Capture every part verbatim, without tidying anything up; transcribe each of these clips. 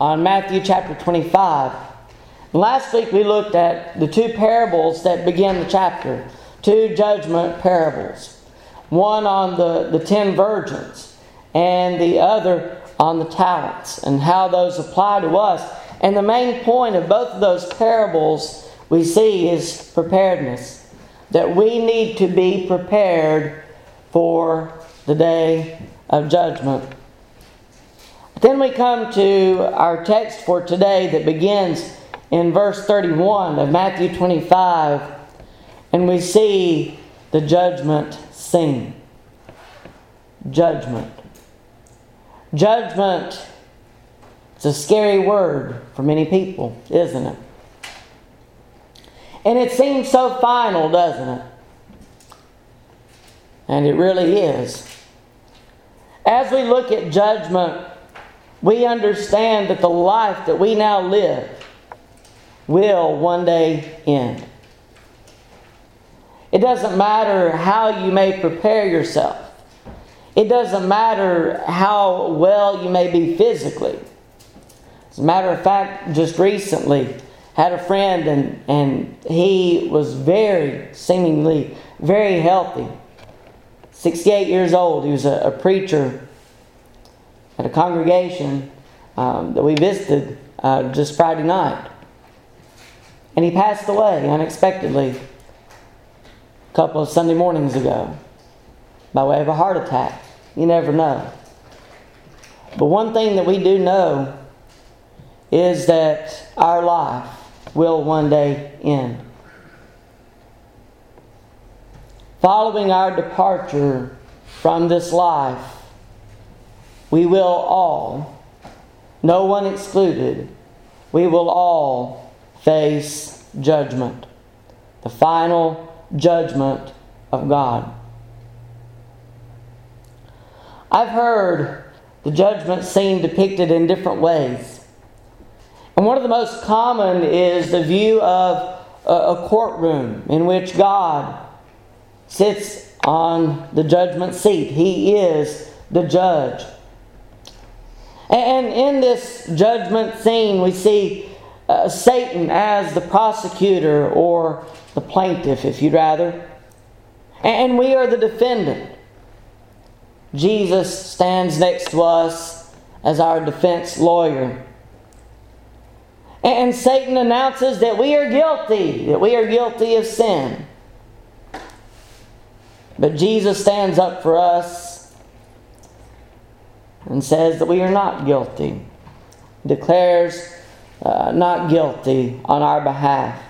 on Matthew chapter twenty-five. Last week we looked at the two parables that begin the chapter. Two judgment parables. One on the, the ten virgins and the other on the talents and how those apply to us. And the main point of both of those parables we see is preparedness. That we need to be prepared for the day of judgment. Then we come to our text for today that begins in verse thirty-one of Matthew twenty-five, and we see the judgment scene. Judgment. Judgment is a scary word for many people, isn't it? And it seems so final, doesn't it? And it really is. As we look at judgment, we understand that the life that we now live will one day end. It doesn't matter how you may prepare yourself. It doesn't matter how well you may be physically. As a matter of fact, just recently, had a friend and, and he was very, seemingly, very healthy. sixty-eight years old. He was a, a preacher at a congregation um, that we visited uh, just Friday night. And he passed away unexpectedly a couple of Sunday mornings ago by way of a heart attack. You never know. But one thing that we do know is that our life will one day end. Following our departure from this life, we will all, no one excluded, we will all face judgment. The final judgment of God. I've heard the judgment scene depicted in different ways. And one of the most common is the view of a courtroom in which God sits on the judgment seat. He is the judge. And in this judgment scene, we see uh, Satan as the prosecutor or the plaintiff, if you'd rather. And we are the defendant. Jesus stands next to us as our defense lawyer. And Satan announces that we are guilty, that we are guilty of sin. But Jesus stands up for us and says that we are not guilty. Declares uh, not guilty on our behalf.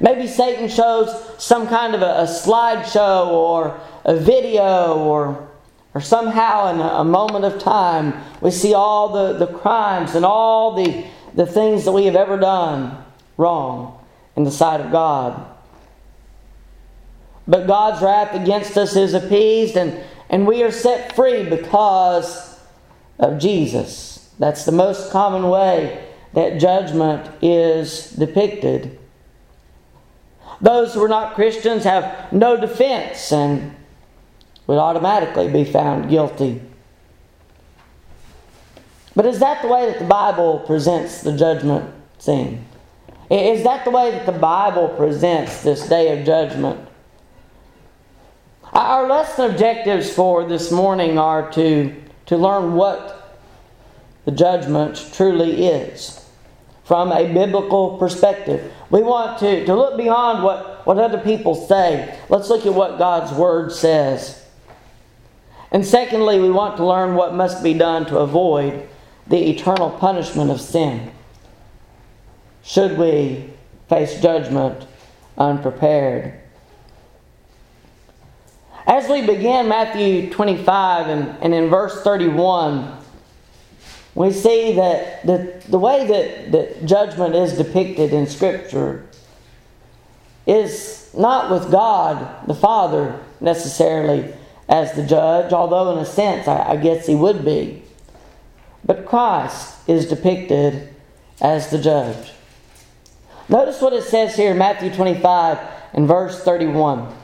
Maybe Satan shows some kind of a, a slideshow or a video or, or somehow in a, a moment of time we see all the, the crimes and all the, the things that we have ever done wrong in the sight of God. But God's wrath against us is appeased and And we are set free because of Jesus. That's the most common way that judgment is depicted. Those who are not Christians have no defense and would automatically be found guilty. But is that the way that the Bible presents the judgment scene? Is that the way that the Bible presents this day of judgment? Our lesson objectives for this morning are to, to learn what the judgment truly is from a biblical perspective. We want to, to look beyond what, what other people say. Let's look at what God's Word says. And secondly, we want to learn what must be done to avoid the eternal punishment of sin. Should we face judgment unprepared? As we begin Matthew twenty-five and, and in verse thirty-one, we see that the, the way that, that judgment is depicted in Scripture is not with God the Father necessarily as the judge, although in a sense I, I guess He would be. But Christ is depicted as the judge. Notice what it says here in Matthew twenty-five and verse thirty-one.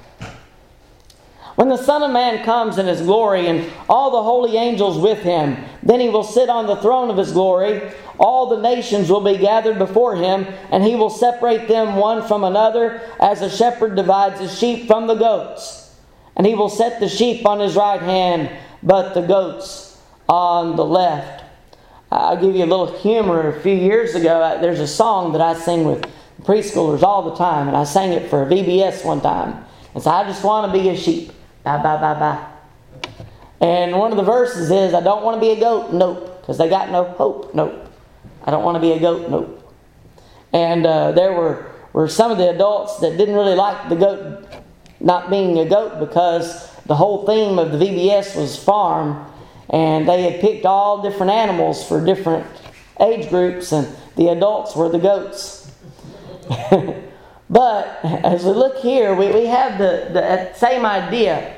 When the Son of Man comes in His glory and all the holy angels with Him, then He will sit on the throne of His glory. All the nations will be gathered before Him, and He will separate them one from another as a shepherd divides his sheep from the goats. And He will set the sheep on His right hand, but the goats on the left. I'll give you a little humor. A few years ago, there's a song that I sing with preschoolers all the time, and I sang it for a V B S one time. It's, I just want to be a sheep. Bye, bye, bye, bye. And one of the verses is, I don't want to be a goat, nope. Because they got no hope, nope. I don't want to be a goat, nope. And uh, there were, were some of the adults that didn't really like the goat not being a goat because the whole theme of the V B S was farm. And they had picked all different animals for different age groups, and the adults were the goats. But as we look here, we, we have the, the same idea.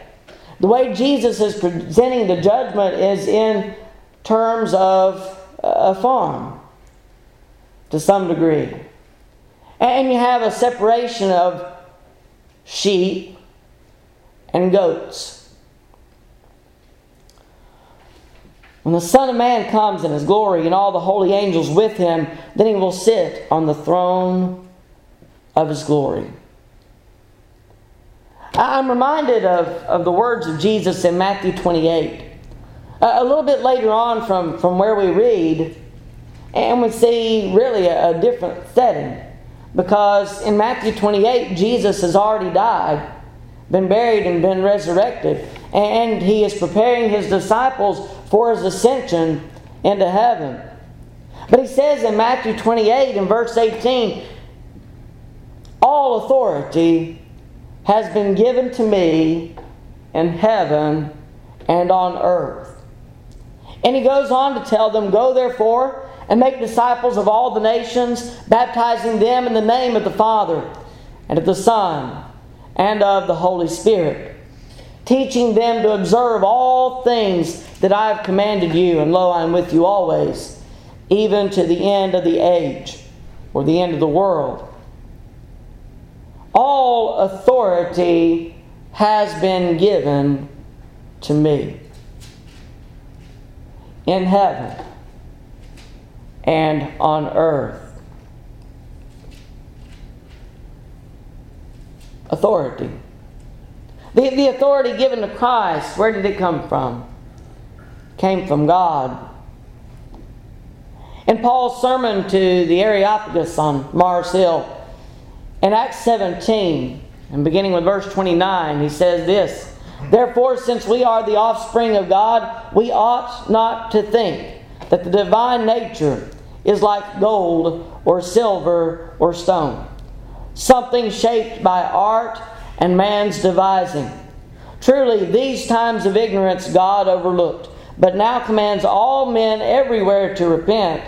The way Jesus is presenting the judgment is in terms of a farm to some degree. And you have a separation of sheep and goats. When the Son of Man comes in His glory and all the holy angels with Him, then He will sit on the throne of His glory. I'm reminded of, of the words of Jesus in Matthew twenty-eight. A, a little bit later on from, from where we read, and we see really a, a different setting. Because in Matthew twenty-eight, Jesus has already died, been buried and been resurrected. And He is preparing His disciples for His ascension into heaven. But He says in Matthew twenty-eight in verse eighteen, all authority has been given to me in heaven and on earth. And He goes on to tell them, go therefore and make disciples of all the nations, baptizing them in the name of the Father and of the Son and of the Holy Spirit, teaching them to observe all things that I have commanded you. And lo, I am with you always, even to the end of the age, or the end of the world. All authority has been given to me in heaven and on earth. Authority. The, the authority given to Christ, where did it come from? It came from God. In Paul's sermon to the Areopagus on Mars Hill, in Acts seventeen, and beginning with verse twenty-nine, he says this, therefore, since we are the offspring of God, we ought not to think that the divine nature is like gold or silver or stone, something shaped by art and man's devising. Truly, these times of ignorance God overlooked, but now commands all men everywhere to repent,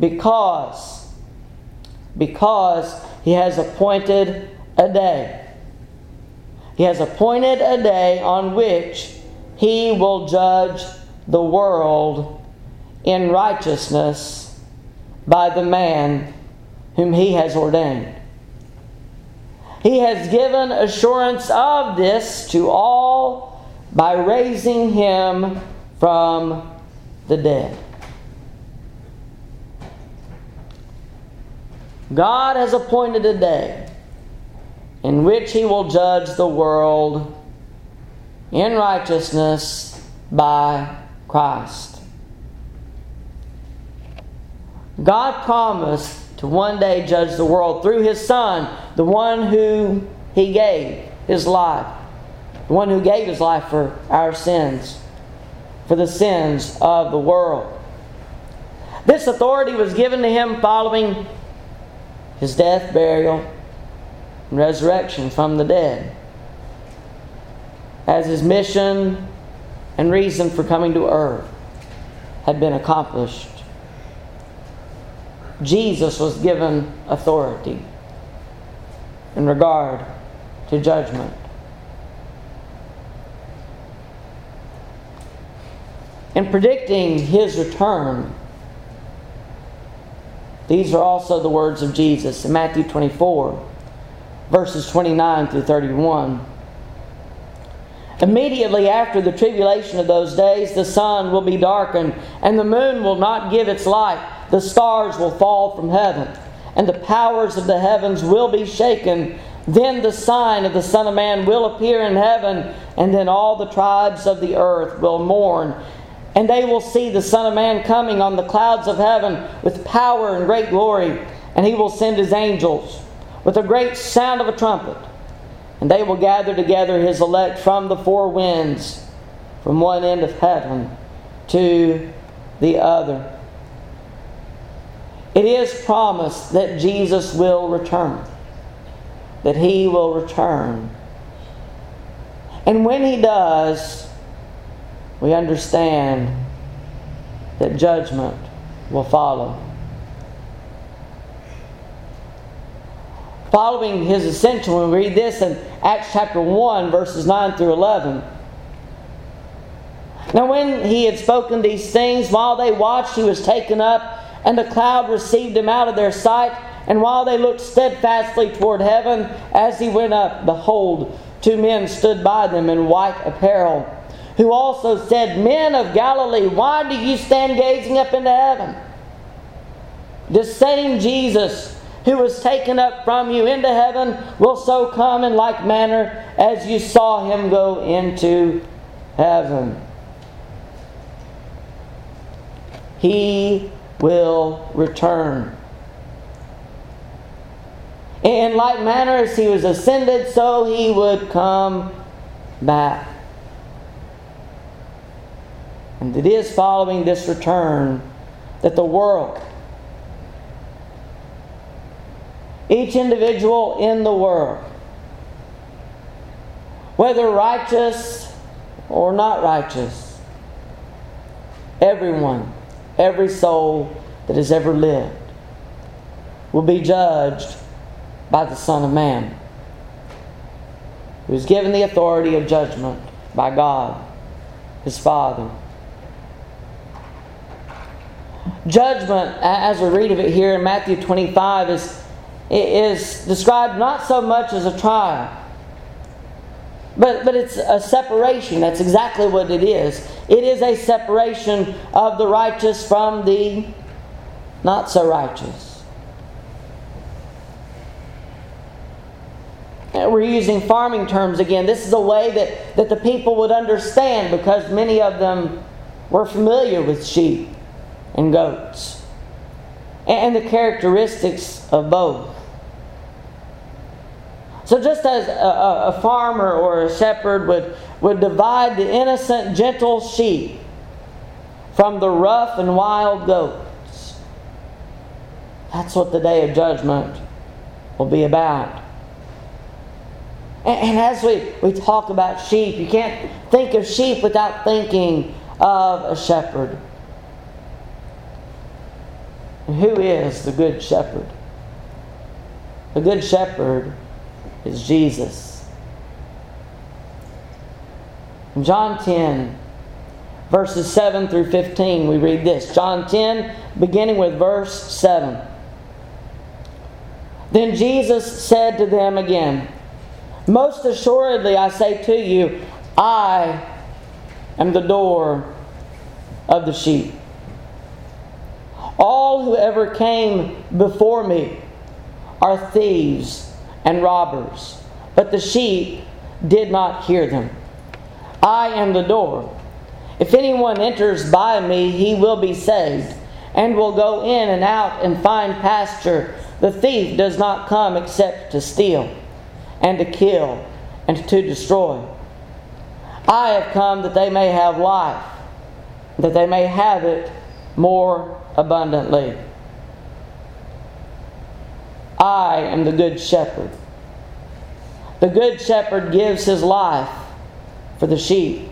because, because He has appointed a day. He has appointed a day on which He will judge the world in righteousness by the man whom He has ordained. He has given assurance of this to all by raising Him from the dead. God has appointed a day in which He will judge the world in righteousness by Christ. God promised to one day judge the world through His Son, the one who He gave His life, the one who gave His life for our sins, for the sins of the world. This authority was given to Him following His death, burial, and resurrection from the dead, as His mission and reason for coming to earth had been accomplished. Jesus was given authority in regard to judgment. In predicting His return, these are also the words of Jesus in Matthew twenty-four, verses twenty-nine through thirty-one. Immediately after the tribulation of those days, the sun will be darkened, and the moon will not give its light. The stars will fall from heaven, and the powers of the heavens will be shaken. Then the sign of the Son of Man will appear in heaven, and then all the tribes of the earth will mourn. And they will see the Son of Man coming on the clouds of heaven with power and great glory. And He will send His angels with a great sound of a trumpet. And they will gather together His elect from the four winds, from one end of heaven to the other. It is promised that Jesus will return. That He will return. And when He does, we understand that judgment will follow. Following His ascension, we read this in Acts chapter one, verses nine through eleven. Now when He had spoken these things, while they watched, He was taken up, and the cloud received Him out of their sight. And while they looked steadfastly toward heaven, as He went up, behold, two men stood by them in white apparel, who also said, Men of Galilee, why do you stand gazing up into heaven? This same Jesus who was taken up from you into heaven will so come in like manner as you saw Him go into heaven. He will return. In like manner as He was ascended, so He would come back. And it is following this return that the world, each individual in the world, whether righteous or not righteous, everyone, every soul that has ever lived, will be judged by the Son of Man, who is given the authority of judgment by God, His Father. Judgment, as we read of it here in Matthew twenty-five, is, is described not so much as a trial, but, but it's a separation. That's exactly what it is. It is a separation of the righteous from the not so righteous. We're using farming terms again. This is a way that, that the people would understand, because many of them were familiar with sheep and goats and the characteristics of both. So just as a, a, a farmer or a shepherd would, would divide the innocent, gentle sheep from the rough and wild goats, that's what the day of judgment will be about. And as we, we talk about sheep, you can't think of sheep without thinking of a shepherd. And who is the good shepherd? The good shepherd is Jesus. In John ten, verses seven through fifteen, we read this. John ten, beginning with verse seven. Then Jesus said to them again, Most assuredly, I say to you, I am the door of the sheep. All who ever came before me are thieves and robbers, but the sheep did not hear them. I am the door. If anyone enters by me, he will be saved, and will go in and out and find pasture. The thief does not come except to steal, and to kill, and to destroy. I have come that they may have life, that they may have it more abundantly. I am the good shepherd. The good shepherd gives his life for the sheep.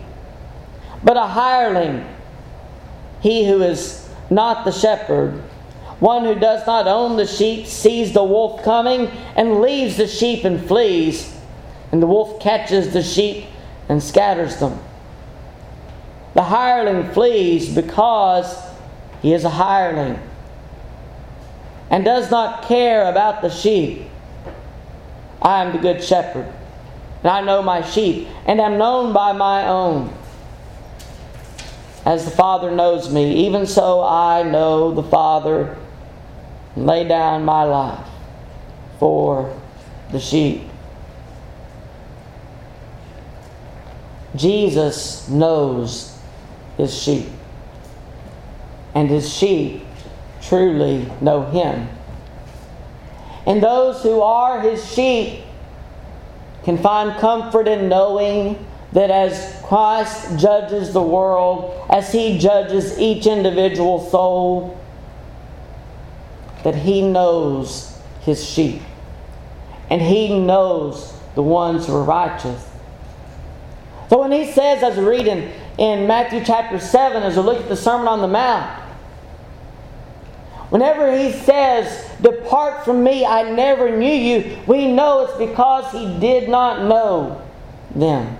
But a hireling, he who is not the shepherd, one who does not own the sheep, sees the wolf coming and leaves the sheep and flees. And the wolf catches the sheep and scatters them. The hireling flees because he is a hireling and does not care about the sheep. I am the good shepherd. and I know my sheep, and am known by my own. As the Father knows me, even so I know the Father, and lay down my life for the sheep. Jesus knows his sheep, and his sheep truly know him. And those who are his sheep can find comfort in knowing that as Christ judges the world, as he judges each individual soul, that he knows his sheep. And he knows the ones who are righteous. So when he says, as we read in, in Matthew chapter seven, as we look at the Sermon on the Mount, whenever he says, "Depart from me, I never knew you," we know it's because he did not know them.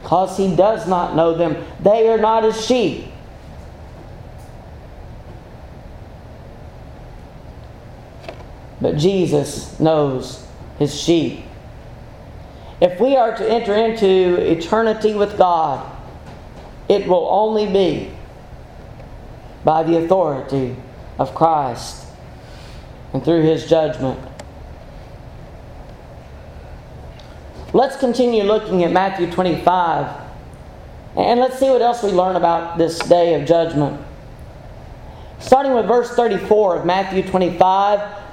Because he does not know them. They are not his sheep. But Jesus knows his sheep. If we are to enter into eternity with God, it will only be by the authority of Christ and through his judgment. Let's continue looking at Matthew twenty-five, and let's see what else we learn about this day of judgment. Starting with verse thirty-four of Matthew twenty-five,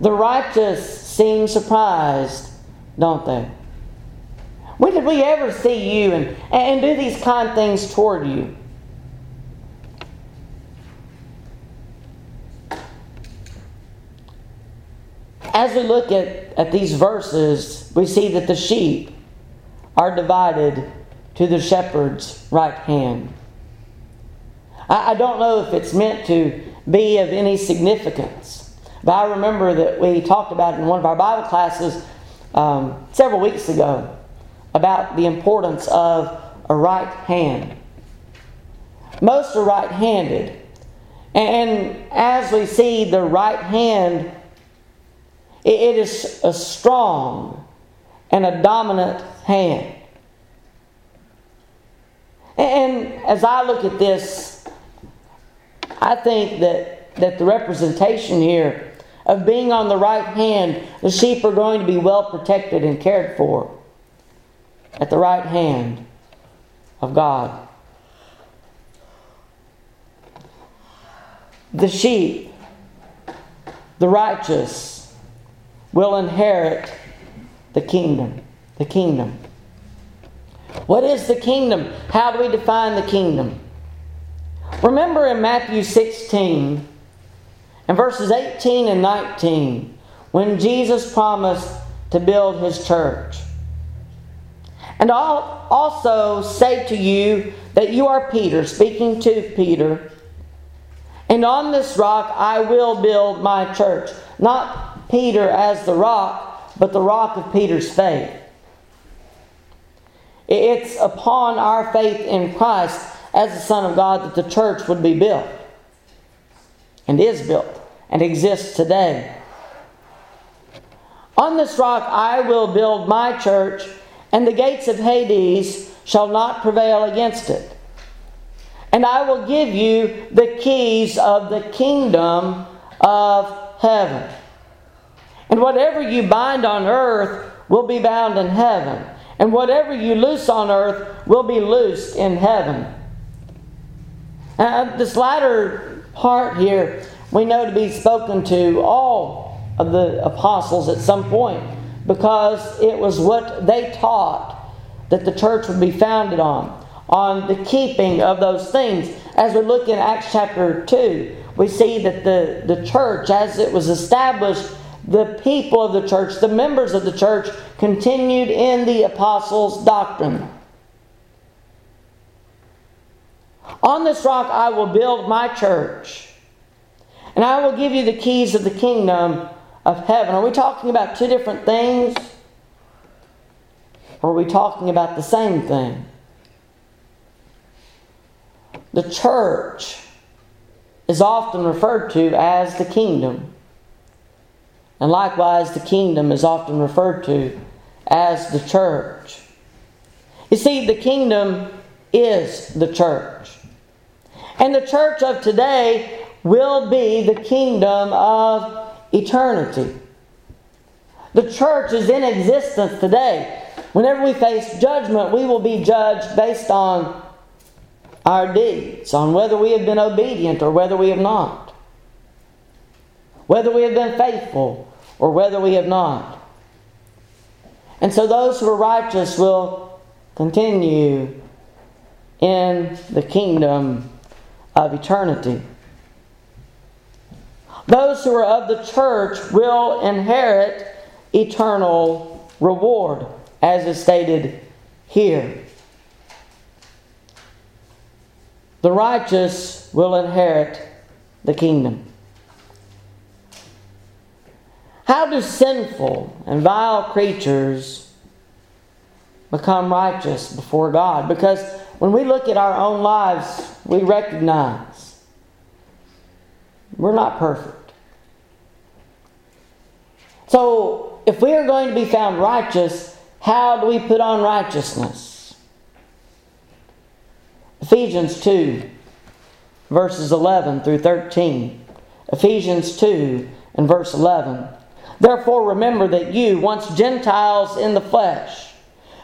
The righteous seem surprised, don't they? When did we ever see you and, and do these kind things toward you? As we look at, at these verses, we see that the sheep are divided to the shepherd's right hand. I, I don't know if it's meant to be of any significance, but I remember that we talked about in one of our Bible classes um, several weeks ago about the importance of a right hand. Most are right-handed, and as we see the right hand, it is a strong and a dominant hand. And as I look at this, I think that, that the representation here of being on the right hand, the sheep are going to be well protected and cared for at the right hand of God. The sheep, the righteous, will inherit the kingdom. The kingdom. What is the kingdom? How do we define the kingdom? Remember in Matthew sixteen, and verses eighteen and nineteen, when Jesus promised to build his church. "And I'll also say to you that you are Peter," speaking to Peter, "and on this rock I will build my church." Not Peter as the rock, but the rock of Peter's faith. It's upon our faith in Christ as the Son of God that the church would be built, and is built, and exists today. "On this rock I will build my church, and the gates of Hades shall not prevail against it. And I will give you the keys of the kingdom of heaven. And whatever you bind on earth will be bound in heaven. And whatever you loose on earth will be loosed in heaven. Uh, this latter part here we know to be spoken to all of the apostles at some point, because it was what they taught that the church would be founded on, on the keeping of those things. As we look in Acts chapter two, we see that the, the church, as it was established, the people of the church, the members of the church, continued in the apostles' doctrine. On this rock I will build my church, and I will give you the keys of the kingdom of heaven. Are we talking about two different things? Or are we talking about the same thing? The church is often referred to as the kingdom. And likewise, the kingdom is often referred to as the church. You see, the kingdom is the church. And the church of today will be the kingdom of eternity. The church is in existence today. Whenever we face judgment, we will be judged based on our deeds, on whether we have been obedient or whether we have not, whether we have been faithful or whether we have not. And so those who are righteous will continue in the kingdom of eternity. Those who are of the church will inherit eternal reward, as is stated here. The righteous will inherit the kingdom. How do sinful and vile creatures become righteous before God? Because when we look at our own lives, we recognize we're not perfect. So if we are going to be found righteous, how do we put on righteousness? Ephesians two, verses eleven through thirteen. Ephesians two and verse eleven. Therefore remember that you, once Gentiles in the flesh,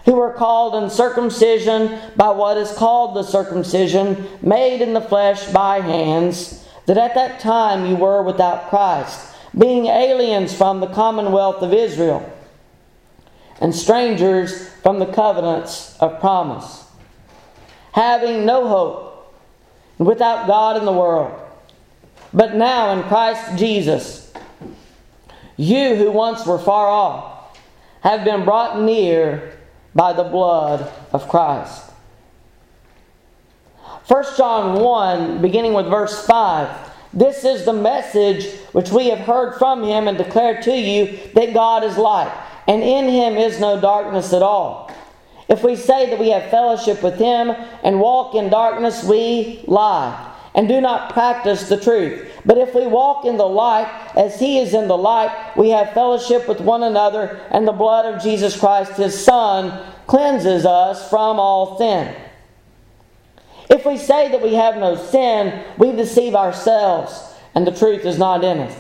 who were called uncircumcision by what is called the circumcision, made in the flesh by hands, that at that time you were without Christ, being aliens from the commonwealth of Israel, and strangers from the covenants of promise, having no hope, and without God in the world. But now in Christ Jesus, you who once were far off have been brought near by the blood of Christ. First John one, beginning with verse five. This is the message which we have heard from him and declared to you, that God is light, and in him is no darkness at all. If we say that we have fellowship with him and walk in darkness, we lie and do not practice the truth. But if we walk in the light as he is in the light, we have fellowship with one another, and the blood of Jesus Christ his Son cleanses us from all sin. If we say that we have no sin, we deceive ourselves, and the truth is not in us.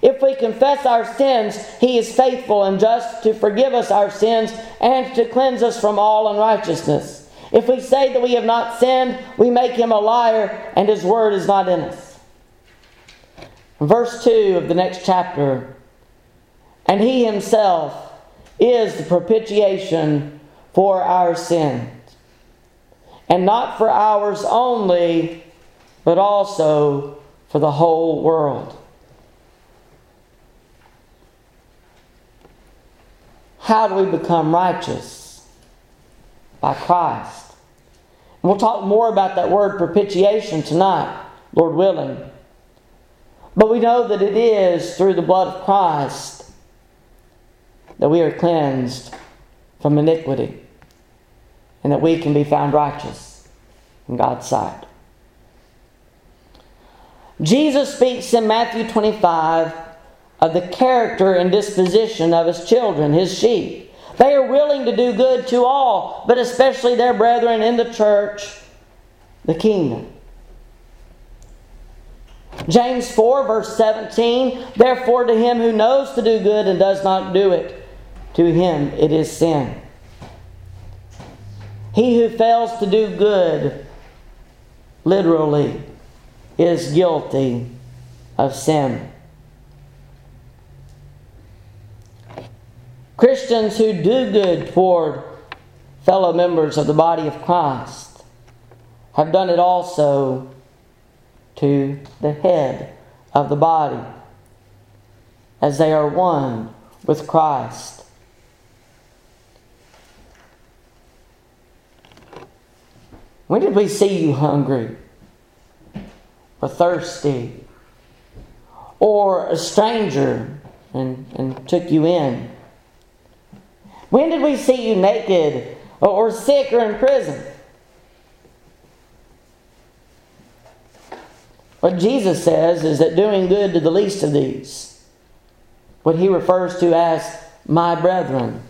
If we confess our sins, he is faithful and just to forgive us our sins and to cleanse us from all unrighteousness. If we say that we have not sinned, we make him a liar, and his word is not in us. Verse two of the next chapter. And he himself is the propitiation for our sins, and not for ours only, but also for the whole world. How do we become righteous? By Christ. And we'll talk more about that word propitiation tonight, Lord willing. But we know that it is through the blood of Christ that we are cleansed from iniquity, and that we can be found righteous in God's sight. Jesus speaks in Matthew twenty-five of the character and disposition of his children, his sheep. They are willing to do good to all, but especially their brethren in the church, the kingdom. James four, verse seventeen, therefore to him who knows to do good and does not do it, to him it is sin. He who fails to do good, literally, is guilty of sin. Christians who do good toward fellow members of the body of Christ have done it also to the head of the body, as they are one with Christ. When did we see you hungry, or thirsty, or a stranger and, and took you in? When did we see you naked, or, or sick, or in prison? What Jesus says is that doing good to the least of these, what He refers to as my brethren,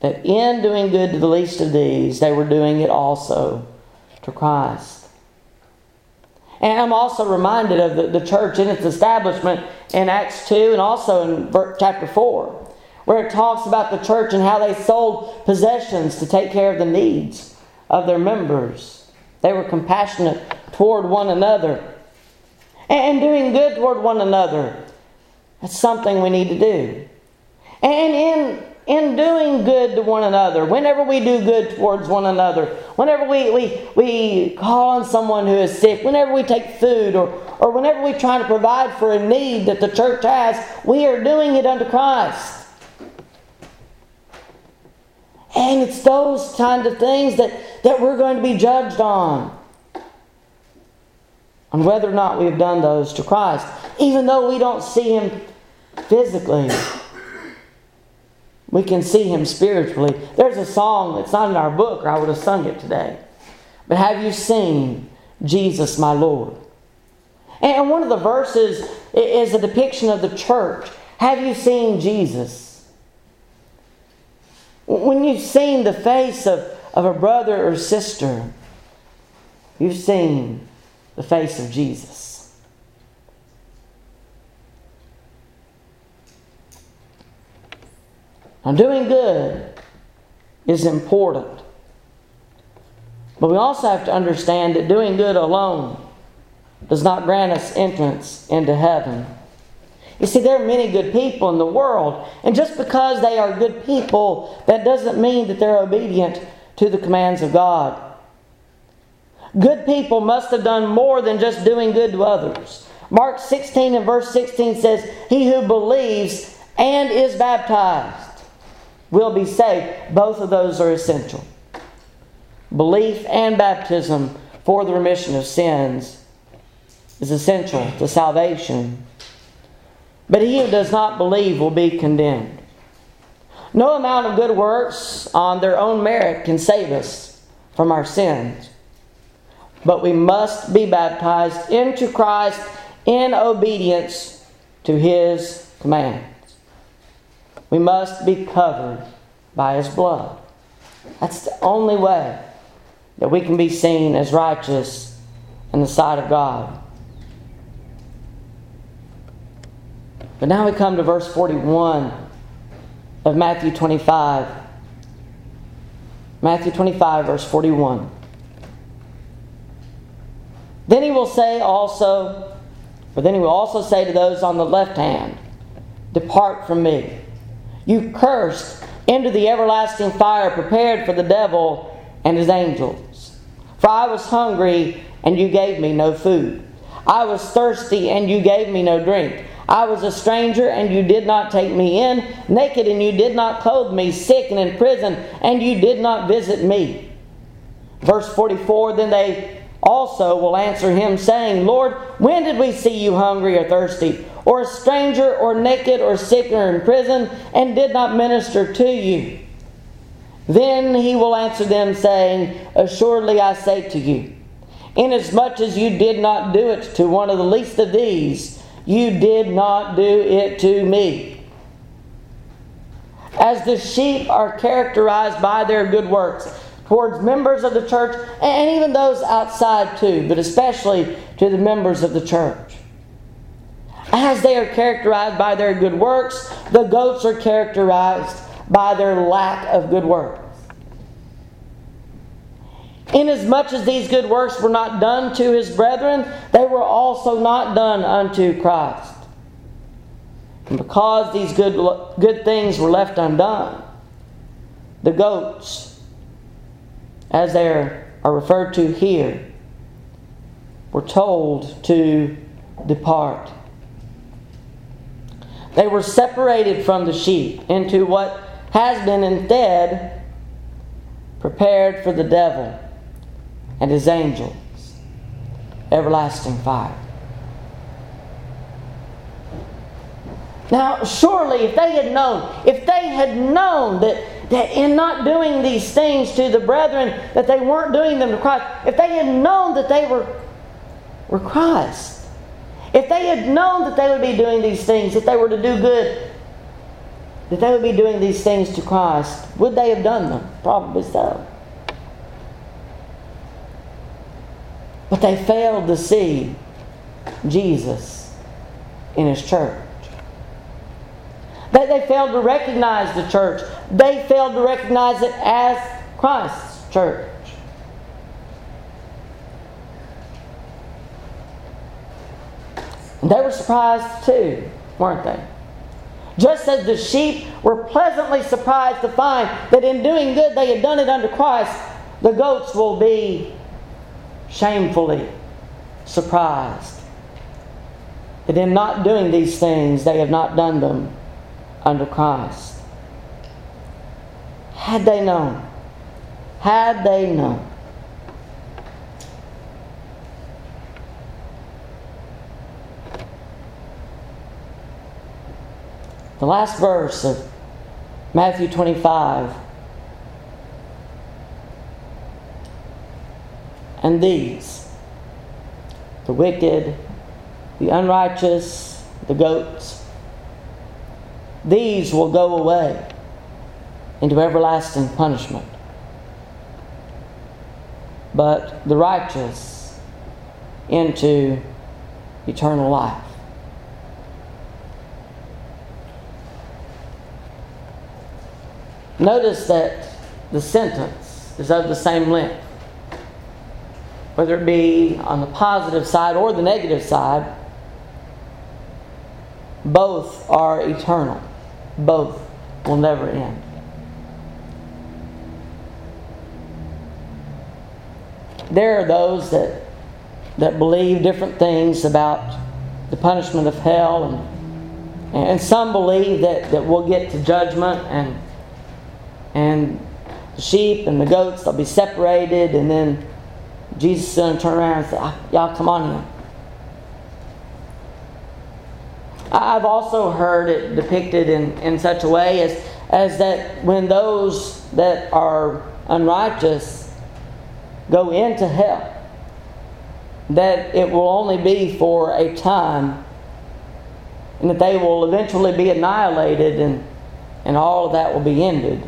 that in doing good to the least of these, they were doing it also to Christ. And I'm also reminded of the, the church in its establishment in Acts two and also in chapter four, where it talks about the church and how they sold possessions to take care of the needs of their members. They were compassionate toward one another. And doing good toward one another, that's something we need to do. And in In doing good to one another, whenever we do good towards one another, whenever we, we, we call on someone who is sick, whenever we take food, or, or whenever we try to provide for a need that the church has, we are doing it unto Christ. And it's those kind of things that, that we're going to be judged on. On whether or not we have done those to Christ. Even though we don't see Him physically, we can see Him spiritually. There's a song that's not in our book, or I would have sung it today. But have you seen Jesus, my Lord? And one of the verses is a depiction of the church. Have you seen Jesus? When you've seen the face of, of a brother or sister, you've seen the face of Jesus. Now, doing good is important. But we also have to understand that doing good alone does not grant us entrance into heaven. You see, there are many good people in the world. And just because they are good people, that doesn't mean that they're obedient to the commands of God. Good people must have done more than just doing good to others. Mark sixteen and verse sixteen says, "He who believes and is baptized will be saved." Both of those are essential. Belief and baptism for the remission of sins is essential to salvation. But he who does not believe will be condemned. No amount of good works on their own merit can save us from our sins. But we must be baptized into Christ in obedience to His command. We must be covered by His blood. That's the only way that we can be seen as righteous in the sight of God. But now we come to verse forty-one of Matthew twenty-five. Matthew twenty-five, verse forty-one. Then he will say also, but then he will also say to those on the left hand, "Depart from me, you cursed, into the everlasting fire prepared for the devil and his angels. For I was hungry, and you gave me no food. I was thirsty, and you gave me no drink. I was a stranger, and you did not take me in. Naked, and you did not clothe me. Sick, and in prison, and you did not visit me." Verse forty-four, "Then they also will answer him, saying, Lord, when did we see you hungry or thirsty, or a stranger, or naked, or sick, or in prison, and did not minister to you? Then he will answer them, saying, Assuredly I say to you, inasmuch as you did not do it to one of the least of these, you did not do it to me." As the sheep are characterized by their good works towards members of the church, and even those outside too, but especially to the members of the church. As they are characterized by their good works, the goats are characterized by their lack of good works. Inasmuch as these good works were not done to his brethren, they were also not done unto Christ. And because these good, good things were left undone, the goats, as they are referred to here, were told to depart. They were separated from the sheep into what has been instead prepared for the devil and his angels, everlasting fire. Now, surely if they had known, if they had known that, that in not doing these things to the brethren, that they weren't doing them to Christ, if they had known that they were, were Christ, if they had known that they would be doing these things, if they were to do good, that they would be doing these things to Christ, would they have done them? Probably so. But they failed to see Jesus in His church. They, they failed to recognize the church. They failed to recognize it as Christ's church. And they were surprised too, weren't they? Just as the sheep were pleasantly surprised to find that in doing good they had done it unto Christ, the goats will be shamefully surprised that in not doing these things they have not done them unto Christ. Had they known, had they known. The last verse of Matthew twenty-five. And these, the wicked, the unrighteous, the goats, these will go away into everlasting punishment. But the righteous into eternal life. Notice that the sentence is of the same length. Whether it be on the positive side or the negative side, both are eternal. Both will never end. There are those that that believe different things about the punishment of hell, and and some believe that, that we'll get to judgment and And the sheep and the goats, they'll be separated. And then Jesus is going to turn around and say, ah, y'all come on in. I've also heard it depicted in, in such a way as, as that when those that are unrighteous go into hell, that it will only be for a time, and that they will eventually be annihilated, and, and all of that will be ended.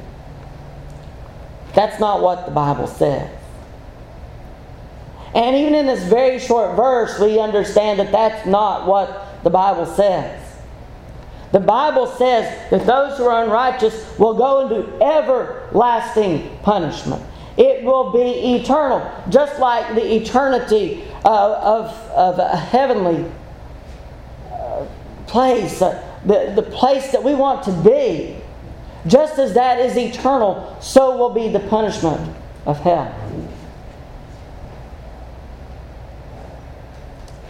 That's not what the Bible says. And even in this very short verse, we understand that that's not what the Bible says. The Bible says that those who are unrighteous will go into everlasting punishment. It will be eternal, just like the eternity of, of, of a heavenly place, the, the place that we want to be. Just as that is eternal, so will be the punishment of hell.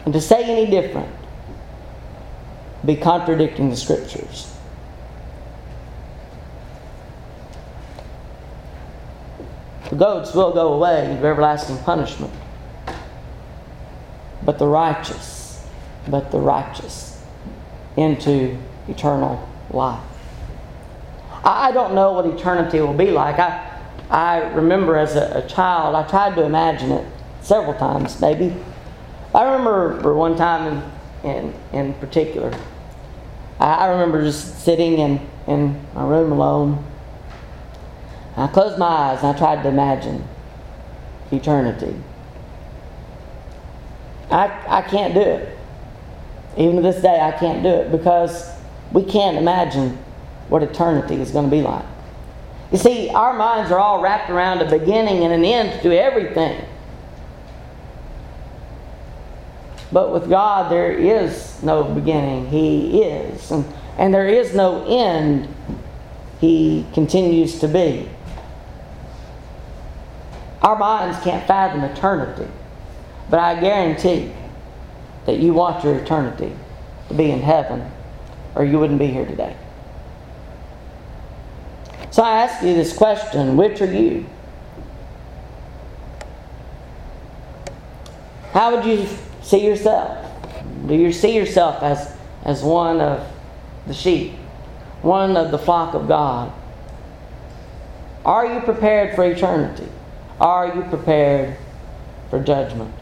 And to say any different would be contradicting the Scriptures. The goats will go away into everlasting punishment. But the righteous, but the righteous, into eternal life. I don't know what eternity will be like. I I remember as a, a child, I tried to imagine it several times, maybe. I remember one time in in, in particular. I, I remember just sitting in, in my room alone. I closed my eyes and I tried to imagine eternity. I I can't do it. Even to this day, I can't do it because we can't imagine what eternity is going to be like. You see, our minds are all wrapped around a beginning and an end to everything. But with God, there is no beginning. He is. And, and there is no end. He continues to be. Our minds can't fathom eternity. But I guarantee that you want your eternity to be in heaven, or you wouldn't be here today. So I ask you this question: which are you? How would you see yourself? Do you see yourself as, as one of the sheep? One of the flock of God? Are you prepared for eternity? Are you prepared for judgment?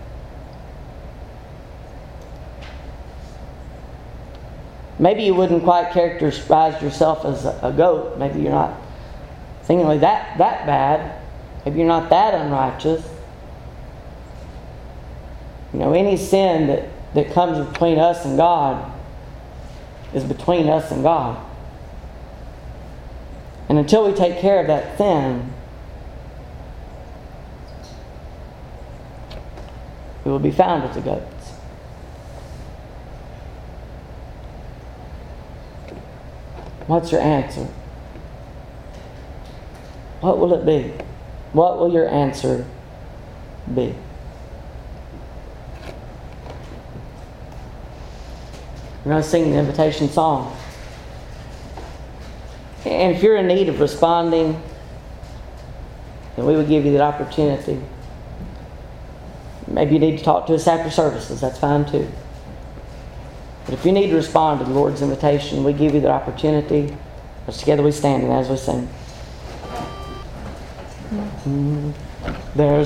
Maybe you wouldn't quite characterize yourself as a, a goat. Maybe you're not seemingly that, that bad. Maybe you're not that unrighteous. You know, any sin that, that comes between us and God is between us and God. And until we take care of that sin, we will be found as a goat. What's your answer? What will it be? What will your answer be? We're going to sing the invitation song. And if you're in need of responding, then we would give you that opportunity. Maybe you need to talk to us after services. That's fine too. But if you need to respond to the Lord's invitation, we give you that opportunity. As together we stand and as we sing. There's